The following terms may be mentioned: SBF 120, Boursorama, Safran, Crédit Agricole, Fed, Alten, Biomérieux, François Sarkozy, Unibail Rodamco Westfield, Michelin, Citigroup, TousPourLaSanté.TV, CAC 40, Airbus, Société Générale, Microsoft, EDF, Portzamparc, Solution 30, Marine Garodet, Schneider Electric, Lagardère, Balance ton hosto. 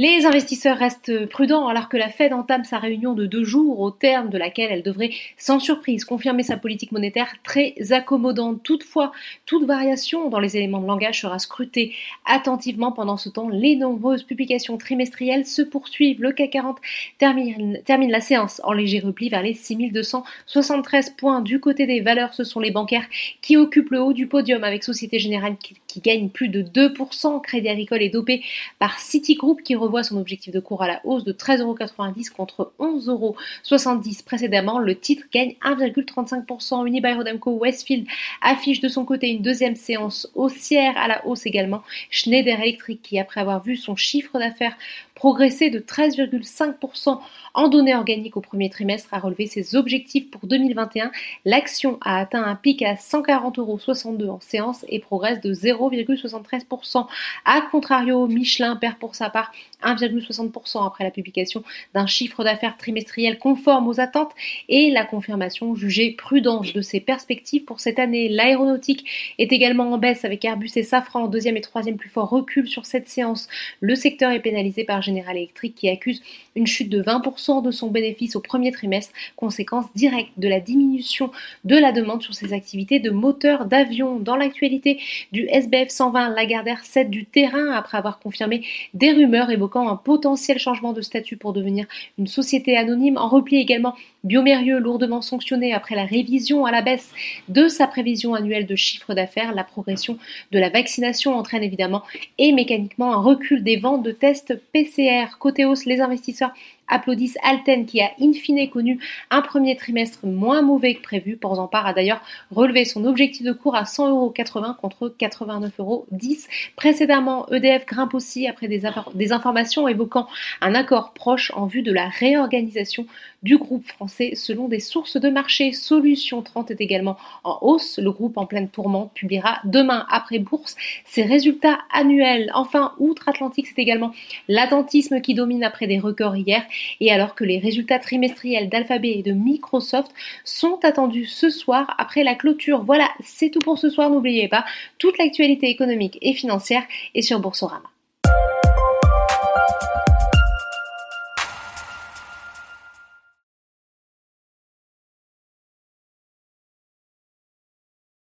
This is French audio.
Les investisseurs restent prudents alors que la Fed entame sa réunion de 2 jours au terme de laquelle elle devrait sans surprise confirmer sa politique monétaire très accommodante. Toutefois, toute variation dans les éléments de langage sera scrutée attentivement. Pendant ce temps, les nombreuses publications trimestrielles se poursuivent. Le CAC 40 termine la séance en léger repli vers les 6273 points. Du côté des valeurs, ce sont les bancaires qui occupent le haut du podium avec Société Générale qui gagne plus de 2%. Crédit Agricole est dopé par Citigroup qui revoit son objectif de cours à la hausse de 13,90 € contre 11,70 € précédemment. Le titre gagne 1,35%. Unibail Rodamco Westfield affiche de son côté une deuxième séance haussière à la hausse également. Schneider Electric qui, après avoir vu son chiffre d'affaires progresser de 13,5% en données organiques au premier trimestre, a relevé ses objectifs pour 2021. L'action a atteint un pic à 140,62 € en séance et progresse de 0,73%. A contrario, Michelin perd pour sa part 1,60% après la publication d'un chiffre d'affaires trimestriel conforme aux attentes et la confirmation jugée prudente de ses perspectives pour cette année. L'aéronautique est également en baisse avec Airbus et Safran en deuxième et troisième plus fort recul sur cette séance. Le secteur est pénalisé par General Electric qui accuse une chute de 20% de son bénéfice au premier trimestre, conséquence directe de la diminution de la demande sur ses activités de moteur d'avion. Dans l'actualité du SBF 120, Lagardère cède du terrain après avoir confirmé des rumeurs évoquant un potentiel changement de statut pour devenir une société anonyme. En repli également, Biomérieux, lourdement sanctionné après la révision à la baisse de sa prévision annuelle de chiffre d'affaires. La progression de la vaccination entraîne évidemment et mécaniquement un recul des ventes de tests PCR. Côté hausse, les investisseurs applaudissent Alten qui a in fine connu un premier trimestre moins mauvais que prévu. Portzamparc a d'ailleurs relevé son objectif de cours à 100,80 € contre 89,10 € précédemment. EDF grimpe aussi après des informations évoquant un accord proche en vue de la réorganisation du groupe français selon des sources de marché. Solution 30 est également en hausse. Le groupe en pleine tourmente publiera demain après bourse ses résultats annuels. Enfin, outre-Atlantique, c'est également l'attentisme qui domine après des records hier. Et alors que les résultats trimestriels d'Alphabet et de Microsoft sont attendus ce soir après la clôture. Voilà, c'est tout pour ce soir. N'oubliez pas, toute l'actualité économique et financière est sur Boursorama.